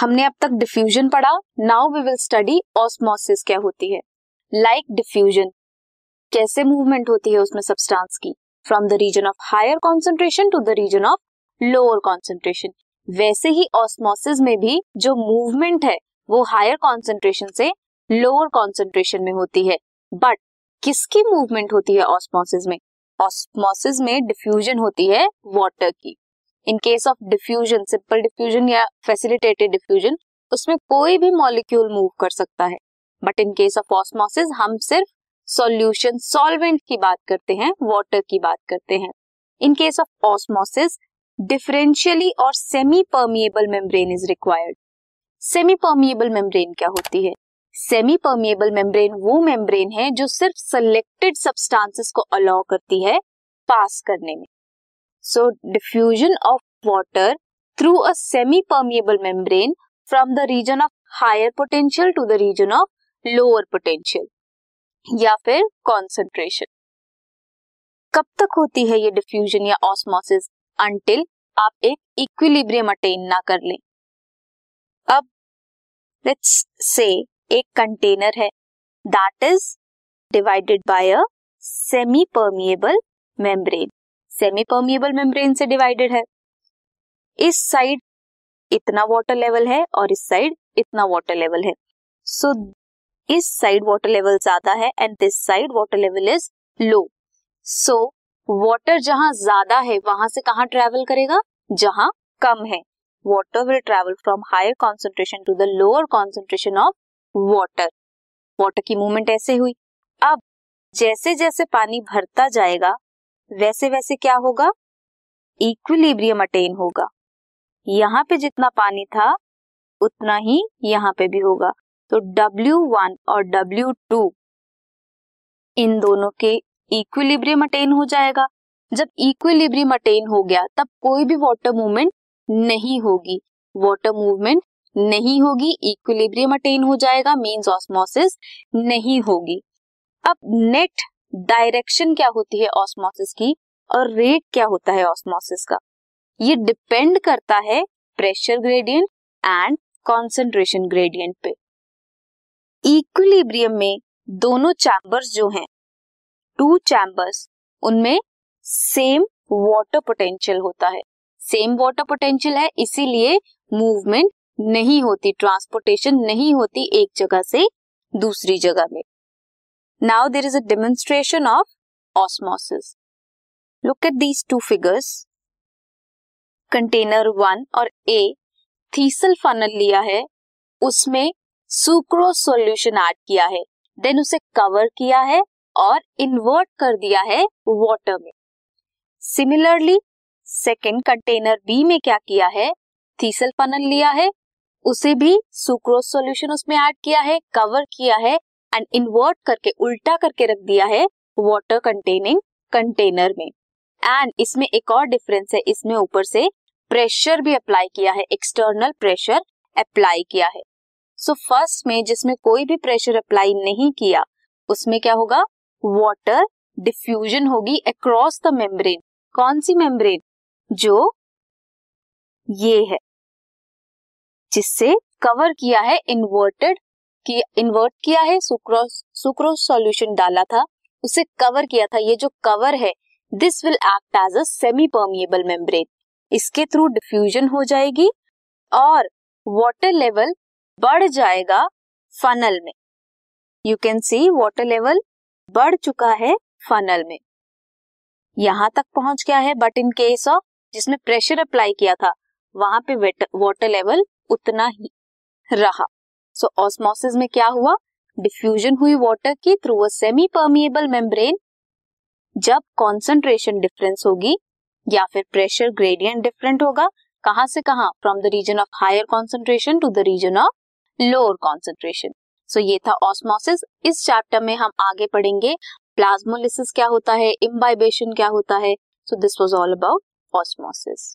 हमने अब तक डिफ्यूजन पढ़ा, now we will study osmosis क्या होती है। लाइक डिफ्यूजन, कैसे मूवमेंट होती है उसमें सब्सटेंस की from the region of higher concentration to the region of lower concentration, वैसे ही ऑस्मोसिस में भी जो मूवमेंट है वो हायर कॉन्सेंट्रेशन से लोअर कॉन्सेंट्रेशन में होती है। बट किसकी मूवमेंट होती है ऑस्मोसिस में? ऑस्मोसिस में डिफ्यूजन होती है वाटर की। In case of diffusion, simple diffusion या फैसिलिटेटेड डिफ्यूजन, उसमें कोई भी मॉलिक्यूल मूव कर सकता है। But in case of osmosis हम सिर्फ सॉल्यूशन, सॉल्वेंट की बात करते हैं, वाटर की बात करते हैं। In case of osmosis differentially और semi permeable membrane is required. Semi permeable membrane क्या होती है? सेमी परमिएबल मेम्ब्रेन वो मेम्ब्रेन है जो सिर्फ सिलेक्टेड सब्सटेंसेस को अलाउ करती है पास करने में। So diffusion of water through a semi permeable membrane from the region of higher potential to the region of lower potential या फिर कॉन्सेंट्रेशन। कब तक होती है ये डिफ्यूजन या ऑस्मोसिस? अंटिल आप एक इक्विलिब्रियम अटेन ना कर लें। अब लेट्स से एक कंटेनर है that is divided by a semi permeable membrane, semi permeable membrane से डिवाइडेड है। इस साइड इतना वाटर लेवल है और इस साइड इतना वाटर लेवल है। सो इस साइड वाटर लेवल ज्यादा है and this side water level is low. So water जहां ज्यादा है वहां से कहां ट्रेवल करेगा? जहां कम है। Water will travel from higher concentration to the lower concentration of water. Water की मूवमेंट ऐसे हुई। अब जैसे जैसे पानी भरता जाएगा वैसे वैसे क्या होगा? इक्विलिब्रियम अटेन होगा। यहाँ पे जितना पानी था उतना ही यहाँ पे भी होगा। तो W1 और W2 इन दोनों के इक्विलिब्रियम अटेन हो जाएगा। जब इक्विलिब्रियम अटेन हो गया तब कोई भी वाटर मूवमेंट नहीं होगी, वाटर मूवमेंट नहीं होगी, इक्विलिब्रियम अटेन हो जाएगा, मींस ऑस्मोसिस नहीं होगी। अब नेट डायरेक्शन क्या होती है ऑस्मोसिस की और रेट क्या होता है ऑस्मोसिस का? ये डिपेंड करता है pressure gradient and concentration gradient पे। इक्विलिब्रियम में दोनों चैम्बर्स जो हैं, टू चैम्बर्स, उनमें सेम वाटर पोटेंशियल होता है, सेम वाटर पोटेंशियल है, इसीलिए मूवमेंट नहीं होती, ट्रांसपोर्टेशन नहीं होती एक जगह से दूसरी जगह में। Now there is a demonstration of osmosis. Look at these two figures. Container 1 और A थीसल फनल लिया है, उसमें सुक्रोज सॉल्यूशन ऐड किया है, देन उसे कवर किया है और इन्वर्ट कर दिया है वाटर में। सिमिलरली सेकेंड कंटेनर B में क्या किया है? थीसल फनल लिया है, उसे भी सुक्रोज सॉल्यूशन उसमें ऐड किया है, कवर किया है एंड इन्वर्ट करके उल्टा करके रख दिया है वाटर कंटेनिंग कंटेनर में। एंड इसमें एक और डिफरेंस है, इसमें ऊपर से प्रेशर भी अप्लाई किया है, एक्सटर्नल प्रेशर अप्लाई किया है। सो फर्स्ट में जिसमें कोई भी प्रेशर अप्लाई नहीं किया उसमें क्या होगा? वाटर डिफ्यूजन होगी अक्रॉस द मेम्ब्रेन। कौन सी मेम्ब्रेन? जो ये है जिससे कवर किया है, इन्वर्ट किया है, सुक्रोज सॉल्यूशन डाला था, उसे कवर किया था। ये जो कवर है this will act as a semi permeable membrane. इसके थ्रू डिफ्यूजन हो जाएगी और वाटर लेवल बढ़ जाएगा फनल में। You can see water level बढ़ चुका है फनल में, यहां तक पहुंच गया है। बट इन केस ऑफ जिसमें प्रेशर अप्लाई किया था वहां पे वाटर लेवल उतना ही रहा। सो ऑस्मोसिस में क्या हुआ? डिफ्यूजन हुई वाटर की through a semi permeable membrane. जब कॉन्सेंट्रेशन डिफरेंस होगी या फिर प्रेशर ग्रेडियंट डिफरेंट होगा, कहां से कहां? From the region of higher concentration to the region of lower concentration. So ये था ऑस्मोसिस। इस चैप्टर में हम आगे पढ़ेंगे प्लाज्मोलिसिस क्या होता है, इम्बाइबेशन क्या होता है। So this was all about osmosis.